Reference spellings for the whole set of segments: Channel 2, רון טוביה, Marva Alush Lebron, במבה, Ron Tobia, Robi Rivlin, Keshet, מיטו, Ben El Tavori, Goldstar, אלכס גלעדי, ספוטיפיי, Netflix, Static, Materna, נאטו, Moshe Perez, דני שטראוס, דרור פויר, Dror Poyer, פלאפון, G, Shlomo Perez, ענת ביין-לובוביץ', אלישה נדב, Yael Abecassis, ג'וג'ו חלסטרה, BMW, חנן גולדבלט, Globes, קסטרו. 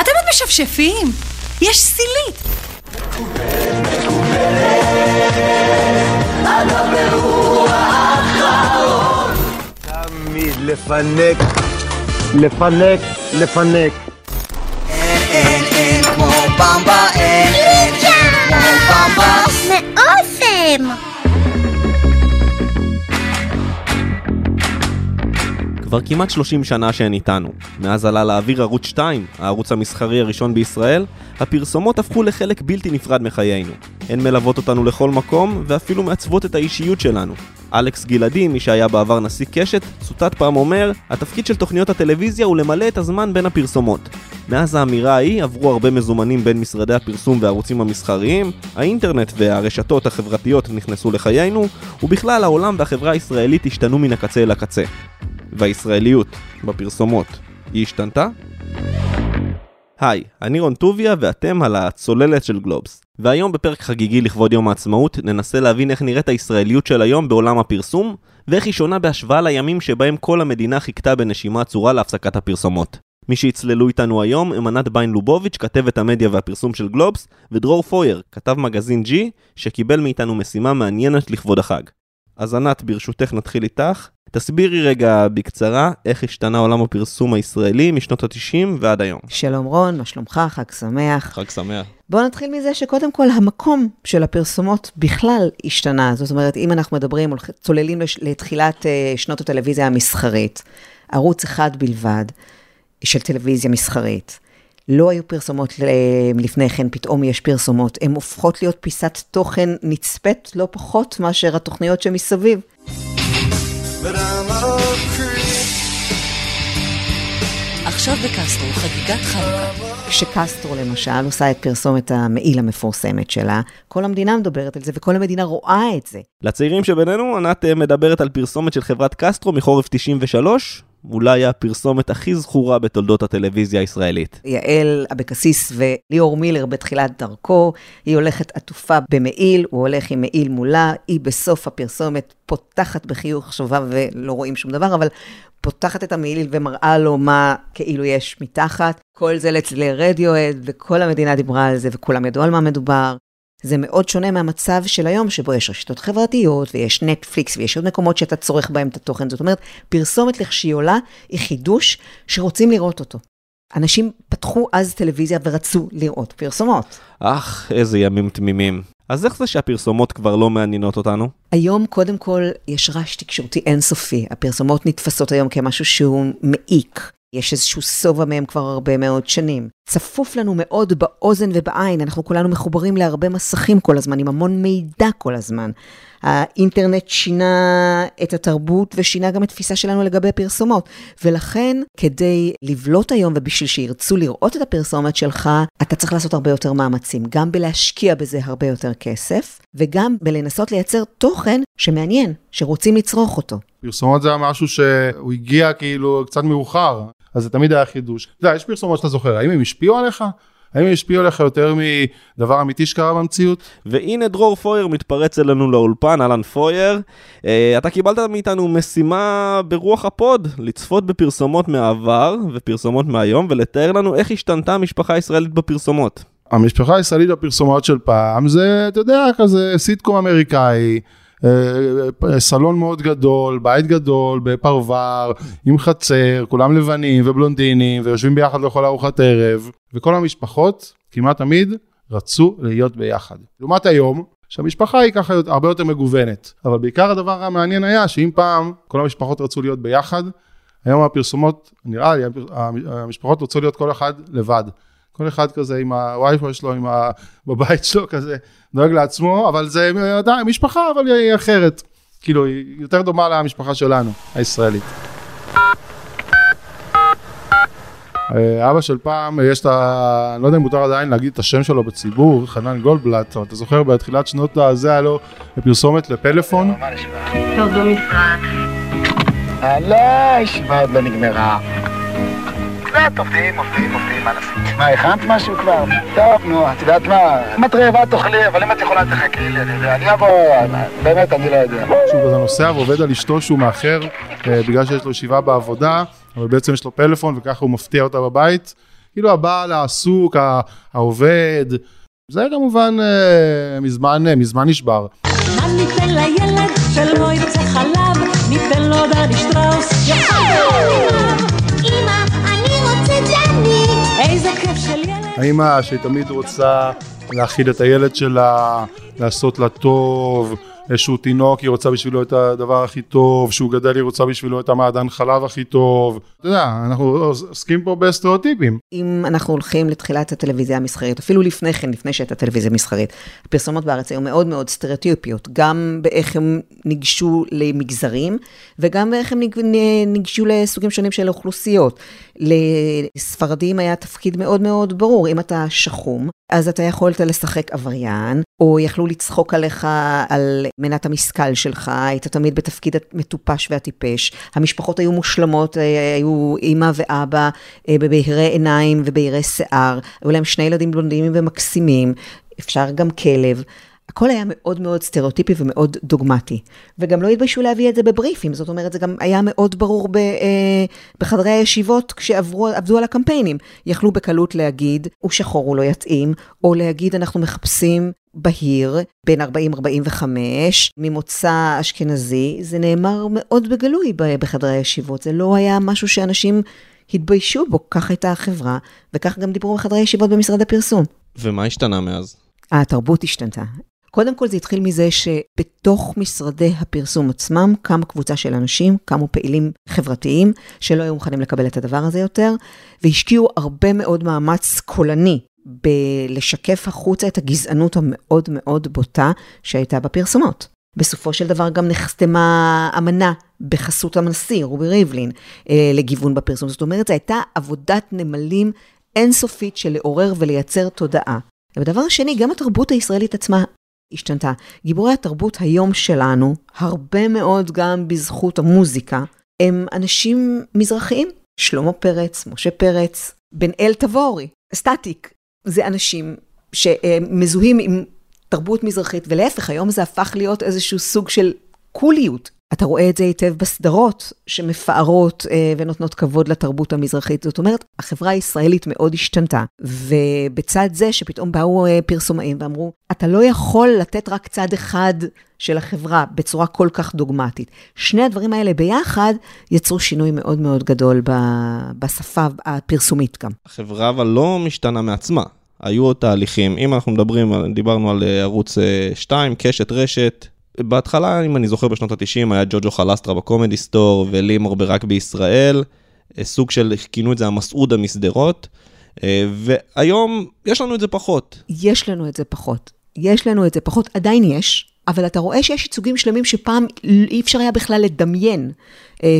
אתם עוד משפשפים. יש סילית. עד הברור האחרון. תמיד לפנק, לפנק, לפנק. אין, אין, אין כמו במבה, אין, אין, אין כמו במבה. מאוסם. כבר כמעט 30 שנה שהן איתנו. מאז עלה לאוויר ערוץ 2, הערוץ המסחרי הראשון בישראל, הפרסומות הפכו לחלק בלתי נפרד מחיינו. הן מלוות אותנו לכל מקום, ואפילו מעצבות את האישיות שלנו. אלכס גלעדי, מי שהיה בעבר נשיא קשת, צוטט פעם אומר, התפקיד של תוכניות הטלוויזיה הוא למלא את הזמן בין הפרסומות. מאז האמירה ההיא עברו הרבה מזומנים בין משרדי הפרסום והערוצים המסחריים, האינטרנט והרשתות החברתיות נכנסו לחיינו, ובכלל העולם והחברה הישראלית השתנו מן הקצה אל הקצה. והישראליות בפרסומות היא השתנתה? היי, אני רון טוביה ואתם על הצוללת של גלובס. והיום בפרק חגיגי לכבוד יום העצמאות ננסה להבין איך נראית הישראליות של היום בעולם הפרסום, ואיך היא שונה בהשוואה לימים שבהם כל המדינה חיכתה בנשימה עצורה להפסקת הפרסומות. מי שהצללו איתנו היום הם ענת ביין-לובוביץ', כתבת המדיה והפרסום של גלובס, ודרור פויר, כתב מגזין G, שקיבל מאיתנו משימה מעניינת לכבוד החג. אז ענת, ברשותך נתחיל איתך. תסבירי רגע בקצרה איך השתנה עולם הפרסום הישראלי משנות ה-90 ועד היום. שלום רון, מה שלומך? חג שמח. חג שמח. בואו נתחיל מזה שקודם כל המקום של הפרסומות בכלל השתנה. זאת אומרת, אם אנחנו מדברים, צוללים לתחילת שנות הטלוויזיה המסחרית, ערוץ אחד בלבד של טלוויזיה מסחרית. לא היו פרסומות לפני כן, פתאום יש פרסומות. הן הופכות להיות פיסת תוכן נצפת לא פחות מאשר התוכניות שמסביב. עכשיו בקסטרו, חגיגת חנוכה. כשקסטרו למשל עושה את פרסומת המעיל המפורסמת שלה, כל המדינה מדברת על זה וכל המדינה רואה את זה. לצעירים שבינינו, ענת מדברת על פרסומת של חברת קסטרו מחורף 93, אולי הפרסומת הכי זכורה בתולדות הטלוויזיה הישראלית. יעל אבקסיס וליאור מילר בתחילת דרכו, היא הולכת עטופה במעיל, הוא הולך עם מעיל מולה, היא בסוף הפרסומת פותחת בחיוך שווה ולא רואים שום דבר, אבל פותחת את המעיל ומראה לו מה כאילו יש מתחת. כל זה לרדיואד, וכל המדינה דיברה על זה, וכולם ידעו על מה מדובר. זה מאוד שונה מהמצב של היום, שבו יש רשתות חברתיות, ויש נטפליקס, ויש עוד מקומות שאתה צורך בהם את התוכן. זאת אומרת, פרסומת לכשיולה היא חידוש שרוצים לראות אותו. אנשים פתחו אז טלוויזיה ורצו לראות פרסומות. אך, איזה ימים תמימים. אז איך זה שהפרסומות כבר לא מעניינות אותנו? היום קודם כל יש רעש תקשורתי אינסופי. הפרסומות נתפסות היום כמשהו שהוא מעיק. יש איזשהו סובה מהם כבר הרבה מאוד שנים. צפוף לנו מאוד באוזן ובעין, אנחנו כולנו מחוברים להרבה מסכים כל הזמן, עם המון מידע כל הזמן. האינטרנט שינה את התרבות ושינה גם את תפיסה שלנו לגבי פרסומות. ולכן, כדי לבלוט היום ובשביל שירצו לראות את הפרסומת שלך, אתה צריך לעשות הרבה יותר מאמצים, גם בלהשקיע בזה הרבה יותר כסף, וגם בלנסות לייצר תוכן שמעניין, שרוצים לצרוך אותו. פרסומות זה משהו שהוא הגיע כאילו קצת מאוחר. אז זה תמיד היה חידוש. אתה יודע, יש פרסומות שאתה זוכר, האם הם השפיעו עליך? האם הם השפיעו עליך יותר מדבר אמיתי שקרה במציאות? והנה דרור פויר מתפרץ אלינו לאולפן, אלן פויר. אתה קיבלת מאיתנו משימה ברוח הפוד, לצפות בפרסומות מהעבר ופרסומות מהיום, ולתאר לנו איך השתנתה המשפחה הישראלית בפרסומות. המשפחה הישראלית בפרסומות של פעם זה, אתה יודע, כזה סיטקום אמריקאי, סלון מאוד גדול, בית גדול, בפרוור, עם חצר, כולם לבנים ובלונדינים, ויושבים ביחד לאכול ארוחת ערב, וכל המשפחות, כמעט תמיד, רצו להיות ביחד. לעומת היום, שהמשפחה היא ככה הרבה יותר מגוונת, אבל בעיקר הדבר המעניין היה, שאם פעם כל המשפחות רצו להיות ביחד, היום הפרסומות, נראה לי, המשפחות רצו להיות כל אחד לבד. כל אחד כזה עם הווי-פיי שלו, עם בבית שלו כזה, דואג לעצמו, אבל זה עדיין משפחה, אבל היא אחרת. כאילו, היא יותר דומה למשפחה שלנו, הישראלית. אבא של פעם, יש את ה... אני לא יודע אם מותר עדיין להגיד את השם שלו בציבור, חנן גולדבלט, אתה זוכר, בתחילת שנות הזה היה לו פרסומת לפלאפון. תרדו משחק. עלה, שמה עוד לא נגמרה. עובדים, מה לעשות? מה, הכנת משהו כבר? טוב, נו, את יודעת מה? אם את רעבה תאכלי, אבל אם את יכולה תחכי לי, אני אבוא, באמת אני לא יודע. שוב, אז הנוסע ועובד על אשתו שהוא מאחר, בגלל שיש לו ישיבה בעבודה, אבל בעצם יש לו פלאפון וככה הוא מפתיע אותה בבית, כאילו הבעל, העסוק, העובד, זה כמובן מזמן נשבר. מה ניתן לילד שלא ירצה חלב, ניתן לו דני שטראוס, יפה חלב. אמא, אני רוצה דני. איזה כיף של ילד. האמא שתמיד רוצה להכיל את הילד שלה, לעשות לה טוב, שהוא תינוק, היא רוצה בשבילו את הדבר הכי טוב, שהוא גדל, היא רוצה בשבילו את המעדן חלב הכי טוב. אתה יודע, אנחנו עוסקים פה בסטריאוטיפים. אם אנחנו הולכים לתחילת הטלוויזיה המסחרית, אפילו לפני כן, לפני שהייתה טלוויזיה מסחרית, הפרסומות בארץ היו מאוד מאוד סטריאוטיפיות, גם באיך הם ניגשו למגזרים, וגם באיך הם ניגשו לסוגים שונים של אוכלוסיות. לספרדים היה תפקיד מאוד מאוד ברור, אם אתה שחום, אז אתה יכולת לשחק עבריין, או יכלו לצחוק עליך על מנת המשקל שלך, היית תמיד בתפקיד המטופש והטיפש, המשפחות היו מושלמות, היו אמא ואבא בבהירי עיניים ובהירי שיער, היו להם שני ילדים בלונדינים ומקסימים, אפשר גם כלב, הכל היה מאוד מאוד סטריאוטיפי ומאוד דוגמטי, וגם לא התביישו להביא את זה בבריפים, זאת אומרת, זה גם היה מאוד ברור בחדרי הישיבות, כשעבדו על הקמפיינים, יכלו בקלות להגיד, הוא שחור, הוא לא יתאים, או להגיד, אנחנו מחפשים בהיר, בין 40-45, ממוצא אשכנזי, זה נאמר מאוד בגלוי בחדרי הישיבות, זה לא היה משהו שאנשים התביישו בו, כך הייתה החברה, וכך גם דיברו בחדרי הישיבות במשרד הפרסום. ומה השתנה מאז? התרבות השתנתה. קודם כל זה התחיל מזה שבתוך משרדי הפרסום עצמם, קמה קבוצה של אנשים, קמו פעילים חברתיים, שלא היו מוכנים לקבל את הדבר הזה יותר, והשקיעו הרבה מאוד מאמץ קולני, בלשקף החוצה את הגזענות המאוד מאוד בוטה, שהייתה בפרסומות. בסופו של דבר גם נחתמה אמנה, בחסות הנשיא, רובי ריבלין, לגיוון בפרסום. זאת אומרת, זו הייתה עבודת נמלים אינסופית, של לעורר ולייצר תודעה. ובדבר השני, גם התרבות הישראלית עצמה השתנתה. גיבורי התרבות היום שלנו, הרבה מאוד גם בזכות המוזיקה, הם אנשים מזרחיים. שלמה פרץ, משה פרץ, בן אל תבורי, סטטיק. זה אנשים שמזוהים עם תרבות מזרחית, ולהפך, היום זה הפך להיות איזשהו סוג של קוליות. אתה רואה את זה היטב בסדרות שמפארות ונותנות כבוד לתרבות המזרחית. זאת אומרת, החברה הישראלית מאוד השתנתה. ובצד זה שפתאום באו פרסומאים ואמרו, אתה לא יכול לתת רק צד אחד של החברה בצורה כל כך דוגמטית. שני הדברים האלה ביחד יצרו שינוי מאוד מאוד גדול בשפה הפרסומית גם. החברה אבל לא משתנה מעצמה. היו עוד תהליכים. אם אנחנו דיברנו על ערוץ 2, קשת, רשת, בהתחלה, אם אני זוכר בשנות ה-90, היה ג'וג'ו חלסטרה בקומדי סטור, ולימור ברק בישראל, סוג של, כינו את זה המסעוד המסדרות, והיום יש לנו את זה פחות. יש לנו את זה פחות, עדיין יש, אבל אתה רואה שיש ייצוגים שלמים שפעם אי אפשר היה בכלל לדמיין,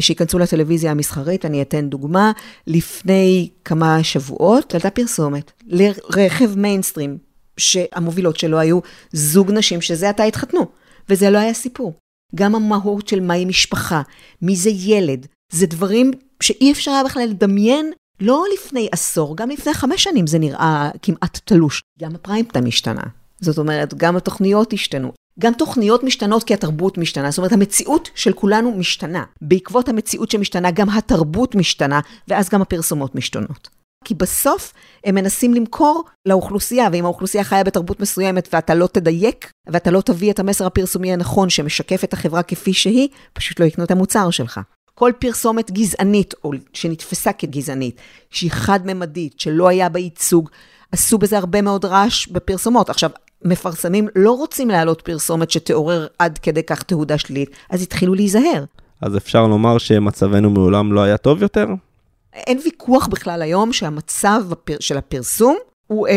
שיכנסו לטלוויזיה המסחרית. אני אתן דוגמה, לפני כמה שבועות, הייתה פרסומת לרכב מיינסטרים, שהמובילות שלו היו זוג נשים, שזה עתה התחתנו. וזה לא היה סיפור. גם המהות של מהי משפחה, מי זה ילד, זה דברים שאי אפשר היה בכלל לדמיין, לא לפני עשור, גם לפני 5 שנים זה נראה כמעט תלוש. גם הפריים-טיים השתנה. זאת אומרת, גם התוכניות השתנו. גם תוכניות משתנות כי התרבות משתנה. זאת אומרת, המציאות של כולנו משתנה. בעקבות המציאות שמשתנה, גם התרבות משתנה, ואז גם הפרסומות משתנות. כי בסוף הם מנסים למכור לאוכלוסייה, ואם האוכלוסייה חיה בתרבות מסוימת, ואתה לא תדייק, ואתה לא תביא את המסר הפרסומי הנכון, שמשקף את החברה כפי שהיא, פשוט לא יקנו את המוצר שלך. כל פרסומת גזענית, או שנתפסה כגזענית, שהיא חד-ממדית, שלא היה בייצוג, עשו בזה הרבה מאוד רעש בפרסומות. עכשיו, מפרסמים לא רוצים להעלות פרסומת, שתעורר עד כדי כך תהודה שלילית, אז התחילו להיזהר. אז אפשר לומר שמצבנו מעולם לא היה טוב יותר? אין ויכוח בכלל היום שהמצב של הפרסום הוא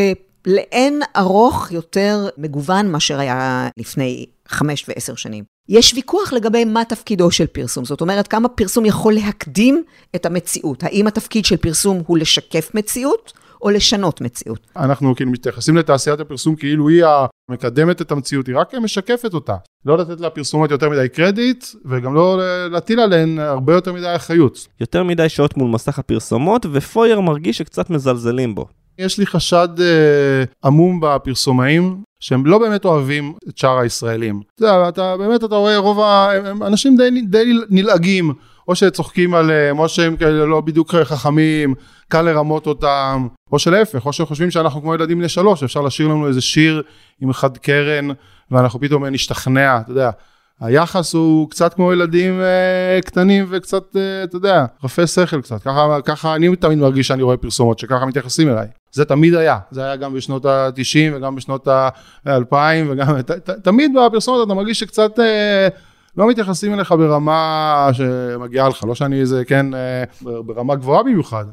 לאין ארוך יותר מגוון מאשר היה לפני 5 ו-10 שנים. יש ויכוח לגבי מה תפקידו של פרסום, זאת אומרת כמה פרסום יכול להקדים את המציאות. האם התפקיד של פרסום הוא לשקף מציאות או לשנות מציאות? אנחנו כאילו מתייחסים לתעשיית הפרסום כאילו היא המקדמת את המציאות, היא רק משקפת אותה. לא לתת לה פרסומות יותר מדי קרדיט, וגם לא להטיל עליהן הרבה יותר מדי אחריות. יותר מדי שעות מול מסך הפרסומות, ופויר מרגיש שקצת מזלזלים בו. יש לי חשד עמום בפרסומאים, שהם לא באמת אוהבים את שאר הישראלים. אתה באמת רואה רוב האנשים די נלעגים, או שצוחקים עליהם, או שהם כאלה לא בדיוק חכמים, קל לרמות אותם, או שלהפך, או שהם חושבים שאנחנו כמו ילדים לשלוש, אפשר לשיר לנו איזה שיר עם חד קרן, ואנחנו פתאום נשתכנע, אתה יודע, היחס הוא קצת כמו ילדים קטנים וקצת, אתה יודע, רפי שכל קצת, ככה אני תמיד מרגיש שאני רואה פרסומות, שככה מתייחסים אליי, זה תמיד היה, זה היה גם בשנות ה-90 וגם בשנות ה-2000, וגם תמיד בפרסומות אתה מרגיש שקצת לא מתייחסים אליך ברמה שמגיעה לך, לא שאני איזה, כן, ברמה גבוהה במיוחד.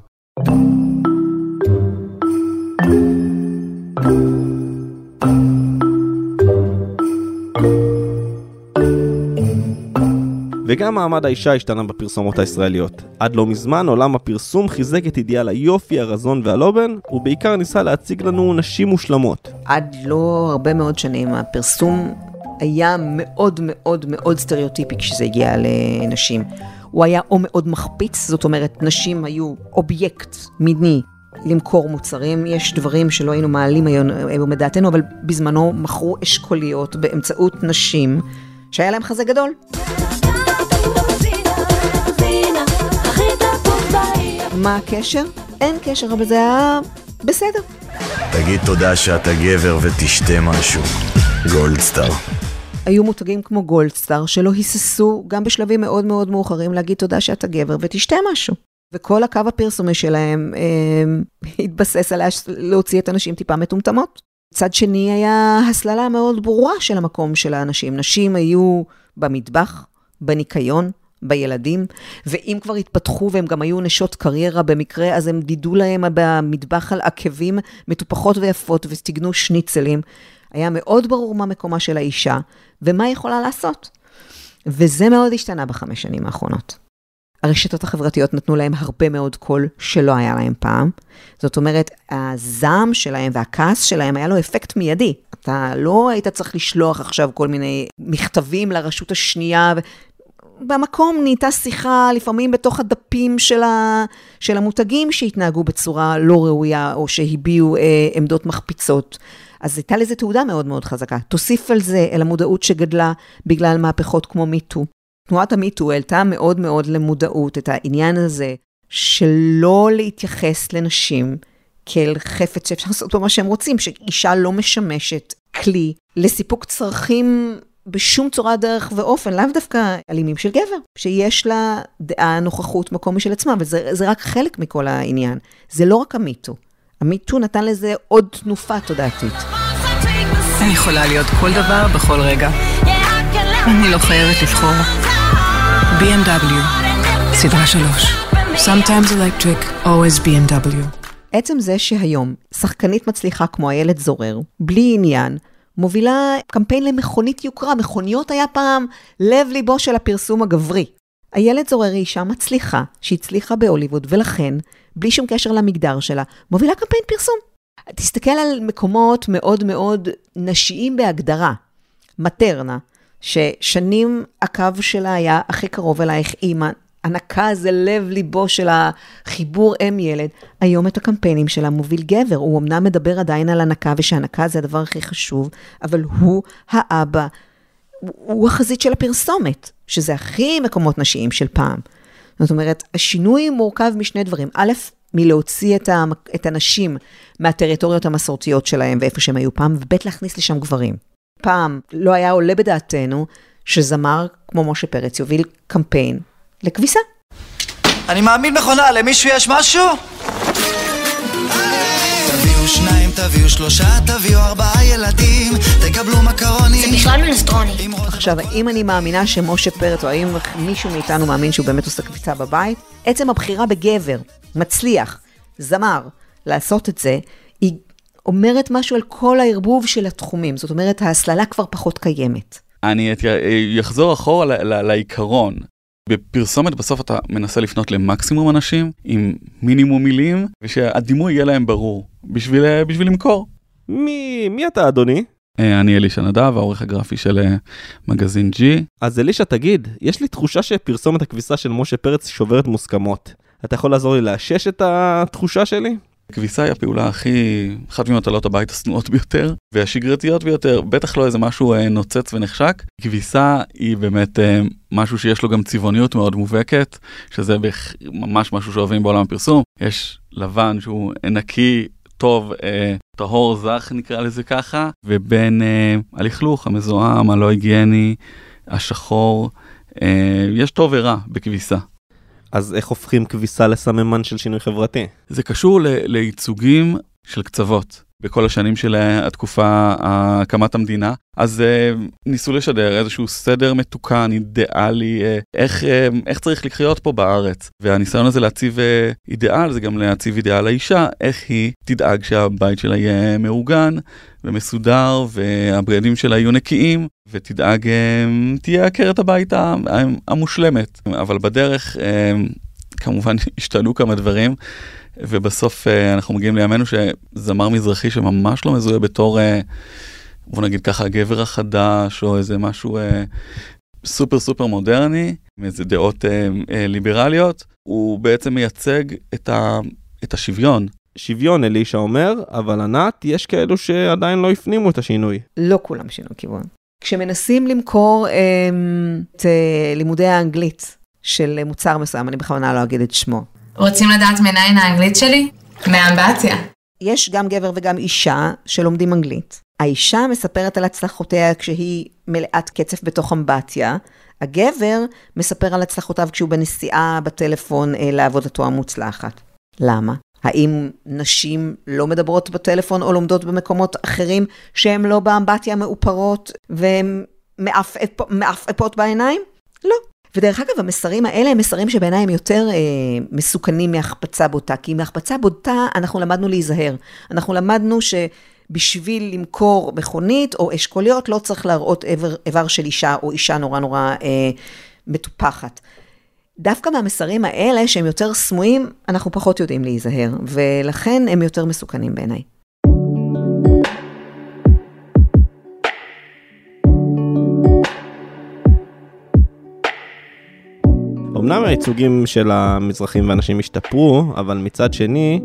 וגם מעמד האישה השתנה בפרסומות הישראליות. עד לא מזמן עולם הפרסום חיזק את אידיאל היופי, הרזון והלובן, ובעיקר ניסה להציג לנו נשים מושלמות. עד לא הרבה מאוד שנים הפרסום היה מאוד מאוד מאוד סטריאוטיפי כשזה הגיע לנשים. הוא היה או מאוד מחפיץ, זאת אומרת נשים היו אובייקט מיני למכור מוצרים. יש דברים שלא היינו מעלים היום במדעתנו, אבל בזמנו מכרו אשכוליות באמצעות נשים שהיה להם חזה גדול. מה הקשר? אין קשר, אבל זה היה בסדר. תגיד תודה שאתה גבר ותשתה משהו. גולדסטאר. היו מותגים כמו גולדסטאר שלא היססו גם בשלבים מאוד מאוד מאוחרים להגיד תודה שאתה גבר ותשתה משהו. וכל הקו הפרסומי שלהם התבסס על להוציא את אנשים טיפה מטומטמות. צד שני היה הסללה מאוד ברורה של המקום של האנשים. נשים היו במטבח, בניקיון, בילדים, ואם כבר התפתחו והם גם היו נשות קריירה במקרה, אז הם דידו להם במטבח על עקבים מטופחות ויפות ותגנו שניצלים. היה מאוד ברור מה מקומה של האישה ומה היא יכולה לעשות. וזה מאוד השתנה בחמש שנים האחרונות. הרשתות החברתיות נתנו להם הרבה מאוד קול שלא היה להם פעם. זאת אומרת, הזעם שלהם והכעס שלהם היה לו אפקט מיידי. אתה לא היית צריך לשלוח עכשיו כל מיני מכתבים לרשות השנייה ו... במקום נהייתה שיחה לפעמים בתוך הדפים של המותגים שהתנהגו בצורה לא ראויה או שהביעו עמדות מחפיצות. אז הייתה לזה תעודה מאוד מאוד חזקה. תוסיף על זה אל המודעות שגדלה בגלל מהפכות כמו מיטו. תנועת המיטו העלתה מאוד מאוד למודעות את העניין הזה שלא להתייחס לנשים כאל חפץ שאפשר לעשות במה שהם רוצים, שאישה לא משמשת כלי לסיפוק צרכים בשום צורה, דרך ואופן, לאו דווקא אלימים של גבר, שיש לה דעה, נוכחות, מקום של עצמה, וזה רק חלק מכל העניין. זה לא רק המיטו. המיטו נתן לזה עוד תנופה תודעתית. אני יכולה להיות כל דבר בכל רגע. אני לא חייבת לבחור. BMW, סדרה 3. Sometimes electric, always BMW. עצם זה שהיום שחקנית מצליחה כמו הילד זורר, בלי עניין, מובילה קמפיין למכונית יוקרה. מכוניות היה פעם לב ליבו של הפרסום הגברי. הילד זורר היא אישה מצליחה, שהצליחה בהוליווד, ולכן, בלי שום קשר למגדר שלה, מובילה קמפיין פרסום. תסתכל על מקומות מאוד מאוד נשיים בהגדרה. מטרנה, ששנים הקו שלה היה הכי קרוב אלייך אימא, ענקה זה לב ליבו של החיבור עם ילד. היום את הקמפיינים שלה מוביל גבר. הוא אמנם מדבר עדיין על ענקה, ושענקה זה הדבר הכי חשוב, אבל הוא האבא, הוא החזית של הפרסומת, שזה הכי מקומות נשיים של פעם. זאת אומרת, השינוי מורכב משני דברים. א', מלהוציא את הנשים מהטריטוריות המסורתיות שלהם, ואיפה שהם היו פעם, וב' להכניס לשם גברים. פעם לא היה עולה בדעתנו, שזמר כמו משה פרץ יוביל קמפיין, לכביסה. אני מאמין מכונה, למישהו יש משהו? תביאו שניים, תביאו שלושה, תביאו ארבעה ילדים, תקבלו מקרוני. זה בכלל מלסטרוני. עכשיו, האם אני מאמינה שמשה פרץ, או האם מישהו מאיתנו מאמין שהוא באמת עושה קביצה בבית? עצם הבחירה בגבר, מצליח, זמר, לעשות את זה, היא אומרת משהו על כל הערבוב של התחומים. זאת אומרת, ההסללה כבר פחות קיימת. אני אחזור אחורה לעיקרון. בפרסומת בסוף אתה מנסה לפנות למקסימום אנשים, עם מינימום מילים, ושהדימוי יהיה להם ברור, בשביל למכור. מי אתה, אדוני? אני אלישה נדב, העורך הגרפי של מגזין G. אז אלישה, תגיד, יש לי תחושה שפרסומת הכביסה של משה פרץ שוברת מוסכמות. אתה יכול לעזור לי לאשש את התחושה שלי? כביסה היא הפעולה הכי, אחת ממטלות הבית הסנועות ביותר, והשגרתיות ביותר, בטח לא איזה משהו נוצץ ונחשק. כביסה היא באמת משהו שיש לו גם צבעוניות מאוד מובהקת, שזה ממש משהו שאוהבים בעולם הפרסום. יש לבן שהוא נקי, טוב, טהור, זך נקרא לזה ככה, ובין הלכלוך, המזוהם, הלא היגייני, השחור, יש טוב ורע בכביסה. אז איך הופכים כביסה לסממן של שינוי חברתי? זה קשור לייצוגים של קצוות. בכל השנים של התקופה, הקמת המדינה, אז ניסו לשדר איזשהו סדר מתוקן, אידיאלי, איך צריך לחיות פה בארץ. והניסיון הזה להציב אידיאל, זה גם להציב אידיאל לאישה, איך היא תדאג שהבית שלה יהיה מאורגן ומסודר, והבריידים שלה יהיו נקיים, ותדאג, תהיה עקרת הבית המושלמת. אבל בדרך, כמובן, השתנו כמה דברים, ובסוף אנחנו מגיעים לימינו שזמר מזרחי שממש לא מזוהה בתור, בוא נגיד ככה, הגבר החדש, או איזה משהו סופר סופר מודרני, מאיזה דעות ליברליות, הוא בעצם מייצג את השוויון. שוויון, אלישה אומר, אבל ענת, יש כאלו שעדיין לא הפנימו את השינוי. לא כולם שינו כיוון. כשמנסים למכור את לימודי האנגלית של מוצר מסוים, אני בכוונה לא אגיד את שמו, רוצים לדעת מניין האנגלית שלי? מהאמבטיה. יש גם גבר וגם אישה שלומדים אנגלית. האישה מספרת על הצלחותיה כשהיא מלאת קצף בתוך אמבטיה. הגבר מספר על הצלחותיו כשהוא בנסיעה בטלפון לעבודתו המוצלחת. למה? האם נשים לא מדברות בטלפון או לומדות במקומות אחרים שהן לא באמבטיה מאופרות והן מאפפות בעיניים? לא. ודרך אגב, המסרים האלה הם מסרים שבעיניים יותר מסוכנים מהחפצה בוטה, כי מהחפצה בוטה אנחנו למדנו להיזהר. אנחנו למדנו שבשביל למכור מכונית או אשכוליות לא צריך להראות איבר של אישה או אישה נורא נורא מטופחת. דווקא מהמסרים האלה שהם יותר סמויים, אנחנו פחות יודעים להיזהר, ולכן הם יותר מסוכנים בעיניי. אמנם הייצוגים של המזרחים ואנשים השתפרו, אבל מצד שני,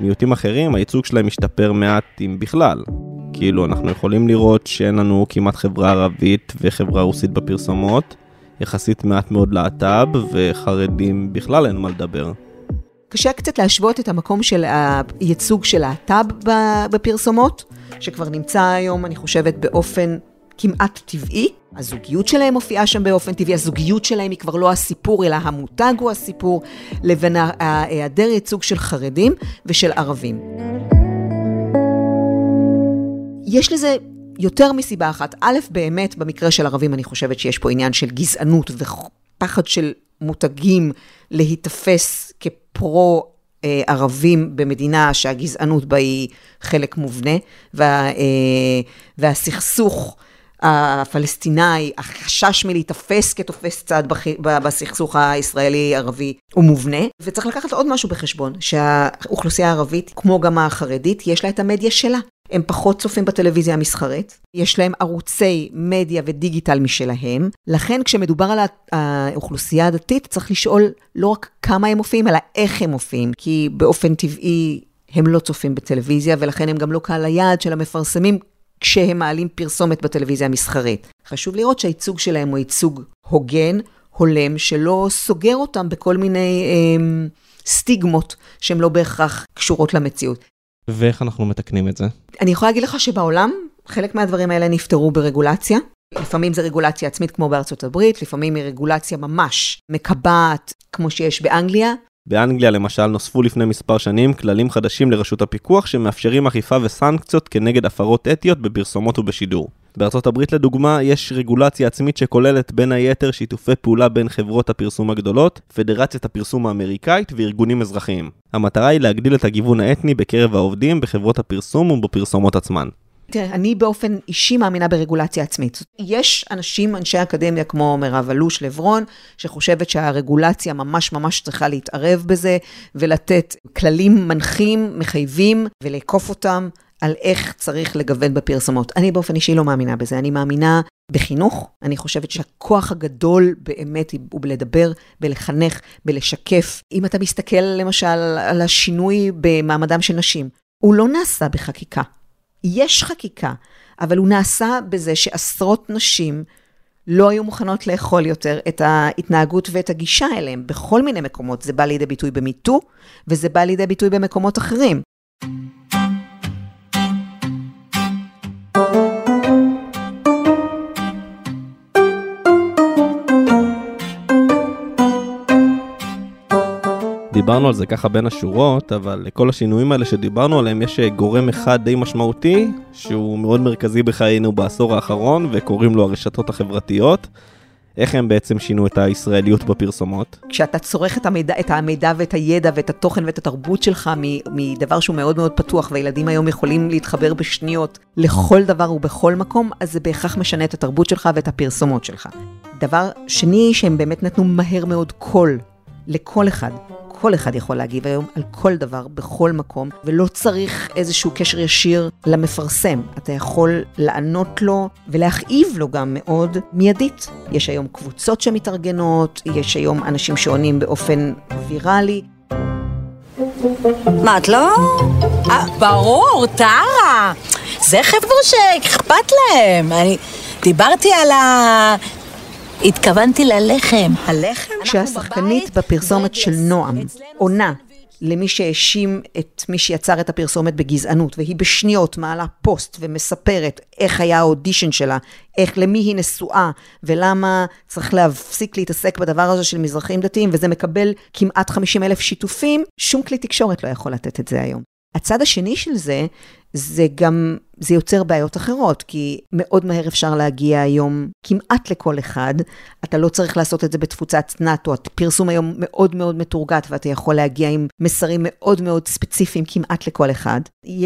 מיעוטים אחרים, הייצוג שלהם השתפר מעט אם בכלל. כאילו, אנחנו יכולים לראות שאין לנו כמעט חברה ערבית וחברה רוסית בפרסומות, יחסית מעט מאוד להט"ב, וחרדים בכלל אין מה לדבר. קשה קצת להשוות את המקום של הייצוג של להט"ב בפרסומות, שכבר נמצא היום, אני חושבת, באופן כמעט טבעי. הזוגיות שלהם מופיעה שם באופן טבעי, הזוגיות שלהם היא כבר לא הסיפור, אלא המותג הוא הסיפור, לבין היעדר ייצוג של חרדים ושל ערבים. יש לזה יותר מסיבה אחת. א', באמת, במקרה של ערבים אני חושבת שיש פה עניין של גזענות ופחד של מותגים להתאפס כפרו ערבים במדינה שהגזענות בה היא חלק מובנה, והסכסוך הפלסטיני, החשש מלהתאפס כתופס צד בסכסוך הישראלי-ערבי הוא מובנה, וצריך לקחת עוד משהו בחשבון, שהאוכלוסייה הערבית, כמו גם החרדית, יש לה את המדיה שלה. הם פחות צופים בטלוויזיה המסחרית, יש להם ערוצי מדיה ודיגיטל משלהם, לכן כשמדובר על האוכלוסייה הדתית, צריך לשאול לא רק כמה הם מופיעים, אלא איך הם מופיעים, כי באופן טבעי הם לא צופים בטלוויזיה, ולכן הם גם לא קהל היעד של המפרסמים, כשהם מעלים פרסומת בטלוויזיה המסחרית. חשוב לראות שהייצוג שלהם הוא ייצוג הוגן, הולם, שלא סוגר אותם בכל מיני סטיגמות שהם לא בהכרח קשורות למציאות. ואיך אנחנו מתקנים את זה? אני יכולה להגיד לך שבעולם, חלק מהדברים האלה נפטרו ברגולציה. לפעמים זה רגולציה עצמית כמו בארצות הברית, לפעמים היא רגולציה ממש מקבעת כמו שיש באנגליה. באנגליה למשל נוספו לפני מספר שנים כללים חדשים לרשות הפיקוח שמאפשרים אכיפה וסנקציות כנגד הפרות אתיות בפרסומות ובשידור. בארצות הברית לדוגמה יש רגולציה עצמית שכוללת בין היתר שיתופי פעולה בין חברות הפרסום הגדולות, פדרציית הפרסום האמריקאית וארגונים אזרחיים. המטרה היא להגדיל את הגיוון האתני בקרב העובדים בחברות הפרסום ובפרסומות עצמן. אני באופן אישי מאמינה ברגולציה עצמית. יש אנשים, אנשי אקדמיה כמו מרב אלוש לברון, שחושבת שהרגולציה ממש ממש צריכה להתערב בזה, ולתת כללים מנחים, מחייבים, ולעקוף אותם על איך צריך לגוון בפרסומות. אני באופן אישי לא מאמינה בזה. אני מאמינה בחינוך, אני חושבת שהכוח הגדול באמת הוא בלדבר, בלחנך, בלשקף. אם אתה מסתכל למשל על השינוי במעמדם של נשים, הוא לא נעשה בחקיקה. יש חקיקה, אבל הוא נעשה בזה שעשרות נשים לא היו מוכנות לאכול יותר את ההתנהגות ואת הגישה אליהם. בכל מיני מקומות זה בא לידי ביטוי במיטו, וזה בא לידי ביטוי במקומות אחרים. דיברנו על זה ככה בין השורות, אבל לכל השינויים האלה שדיברנו עליהם יש גורם אחד די משמעותי, שהוא מאוד מרכזי בחיינו בעשור האחרון, וקוראים לו הרשתות החברתיות. איך הם בעצם שינו את הישראליות בפרסומות? כשאתה צורך את המידע ואת הידע ואת התוכן ואת התרבות שלך מדבר שהוא מאוד מאוד פתוח, וילדים היום יכולים להתחבר בשניות לכל דבר ובכל מקום, אז זה בהכרח משנה את התרבות שלך ואת הפרסומות שלך. דבר שני, שהם באמת נתנו מהר מאוד קול לכל אחד. כל אחד יכול להגיב היום על כל דבר, בכל מקום, ולא צריך איזשהו קשר ישיר למפרסם. אתה יכול לענות לו ולהכאיב לו גם מאוד מיידית. יש היום קבוצות שמתארגנות, יש היום אנשים שעונים באופן ויראלי. מה, את לא? ברור, טרה. זה חבר'ה שאכפת להם. אני דיברתי על ה... התכוונתי ללחם. הלחם? כשהשחקנית בפרסומת של נועם עונה למי שהאשים את מי שיצר את הפרסומת בגזענות, והיא בשניות מעלה פוסט ומספרת איך היה האודישן שלה, איך למי היא נשואה, ולמה צריך להפסיק להתעסק בדבר הזה של מזרחים דתיים, וזה מקבל כמעט 50,000 שיתופים, שום כלי תקשורת לא יכול לתת את זה היום. הצד השני של זה, זה יוצר בעיות אחרות, כי מאוד מהר אפשר להגיע היום כמעט לכל אחד, אתה לא צריך לעשות את זה בתפוצת נאטו, הפרסום היום מאוד מאוד מתורגת, ואתה יכול להגיע עם מסרים מאוד מאוד ספציפיים כמעט לכל אחד.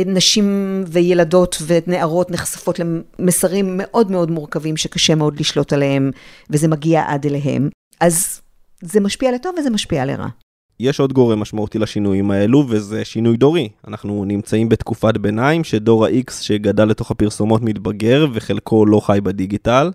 נשים וילדות ונערות נחשפות למסרים מאוד מאוד מורכבים, שקשה מאוד לשלוט עליהם, וזה מגיע עד אליהם, אז זה משפיע לטוב וזה משפיע לרע. יש עוד גורם משמעותי לשינויים האלו, וזה שינוי דורי. אנחנו נמצאים בתקופת ביניים שדור ה-X שגדל לתוך הפרסומות מתבגר, וחלקו לא חי בדיגיטל.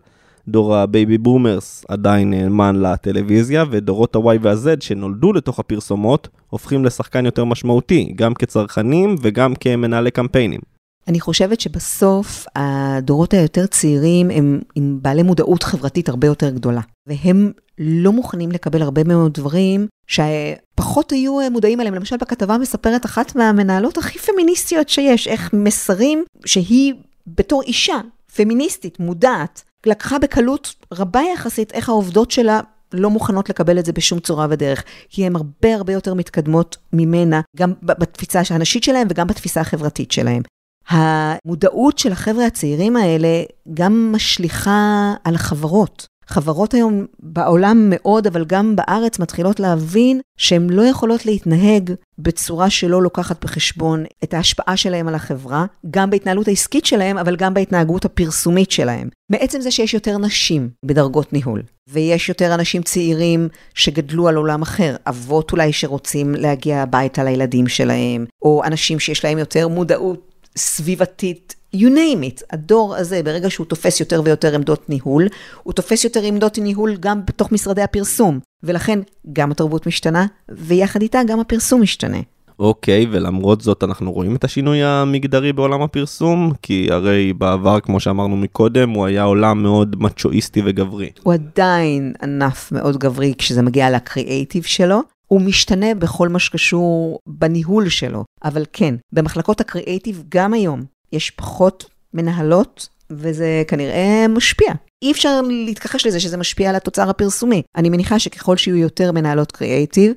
דור הבייבי בומרס עדיין נאמן לטלוויזיה, ודורות ה-Y וה-Z שנולדו לתוך הפרסומות, הופכים לשחקן יותר משמעותי, גם כצרכנים וגם כמנהלי קמפיינים. אני חושבת שבסוף הדורות היותר צעירים הם עם בעלי מודעות חברתית הרבה יותר גדולה, והם לא מוכנים לקבל הרבה מאוד דברים שפחות היו מודעים עליהם. למשל בכתבה מספרת אחת מהמנהלות הכי פמיניסטיות שיש, איך מסרים שהיא בתור אישה פמיניסטית מודעת, לקחה בקלות רבה יחסית איך העובדות שלה לא מוכנות לקבל את זה בשום צורה ודרך, כי הן הרבה הרבה יותר מתקדמות ממנה, גם בתפיסה הנשית שלהם וגם בתפיסה החברתית שלהם. המודעות של החבר'ה הצעירים האלה גם משליחה על החברות. חברות היום בעולם מאוד, אבל גם בארץ מתחילות להבין שהן לא יכולות להתנהג בצורה שלא לוקחת בחשבון את ההשפעה שלהם על החברה, גם בהתנהלות העסקית שלהם, אבל גם בהתנהגות הפרסומית שלהם. בעצם זה שיש יותר נשים בדרגות ניהול, ויש יותר אנשים צעירים שגדלו על עולם אחר, אבות אולי שרוצים להגיע הביתה לילדים שלהם, או אנשים שיש להם יותר מודעות סביבתית, you name it. הדור הזה, ברגע שהוא תופס יותר ויותר עמדות ניהול, הוא תופס יותר עמדות ניהול גם בתוך משרדי הפרסום, ולכן גם התרבות משתנה, ויחד איתה גם הפרסום משתנה. אוקיי, ולמרות זאת אנחנו רואים את השינוי המגדרי בעולם הפרסום, כי הרי בעבר, כמו שאמרנו מקודם, הוא היה עולם מאוד מצ'ואיסטי וגברי. הוא עדיין ענף מאוד גברי כשזה מגיע לקריאייטיב שלו, הוא משתנה בכל מה שקשור בניהול שלו. אבל כן, במחלקות הקריאייטיב גם היום יש פחות מנהלות, וזה כנראה משפיע. אי אפשר להתכחש לזה שזה משפיע על התוצר הפרסומי. אני מניחה שככל שיהיו יותר מנהלות קריאייטיב,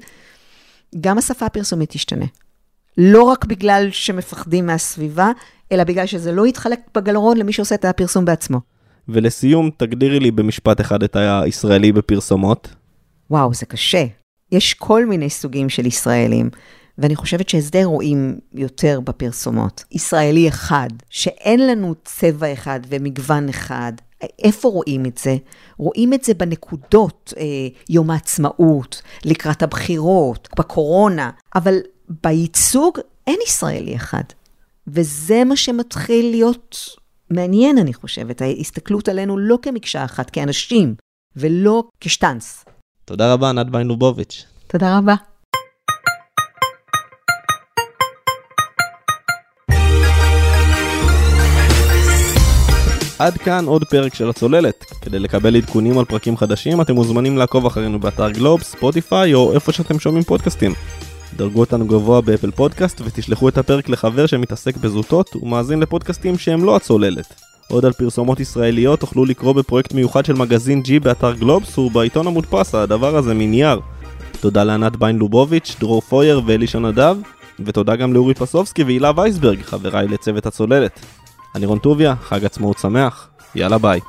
גם השפה הפרסומית תשתנה. לא רק בגלל שמפחדים מהסביבה, אלא בגלל שזה לא יתחלק בגלרון למי שעושה את הפרסום בעצמו. ולסיום, תגדירי לי במשפט אחד את הישראלי בפרסומות. וואו, זה קשה. יש כל מיני סוגים של ישראלים, ואני חושבת שהסדר רואים יותר בפרסומות. ישראלי אחד, שאין לנו צבע אחד ומגוון אחד, איפה רואים את זה? רואים את זה בנקודות, יום העצמאות, לקראת הבחירות, בקורונה, אבל בייצוג אין ישראלי אחד. וזה מה שמתחיל להיות מעניין, אני חושבת, ההסתכלות עלינו לא כמקשה אחת, כאנשים, ולא כשטנס. תודה רבה, ענת ביין-לובוביץ'. תודה רבה. עד כאן עוד פרק של הצוללת. כדי לקבל עדכונים על פרקים חדשים, אתם מוזמנים לעקוב אחרינו באתר גלובס, ספוטיפיי או איפה שאתם שומעים פודקאסטים. דרגו אותנו גבוה באפל פודקאסט ותשלחו את הפרק לחבר שמתעסק בזוטות ומאזין לפודקאסטים שהם לא הצוללת. עוד על פרסומות ישראליות תוכלו לקרוא בפרויקט מיוחד של מגזין G באתר גלובס ובעיתון המודפס, הדבר הזה מנייר. תודה לענת ביין-לובוביץ', דרור פויר ואלישה נדב, ותודה גם לאורי פסובסקי והילה וייסברג, חבריי לצוות הצוללת. אני רון טוביה, חג עצמאות שמח, יאללה ביי.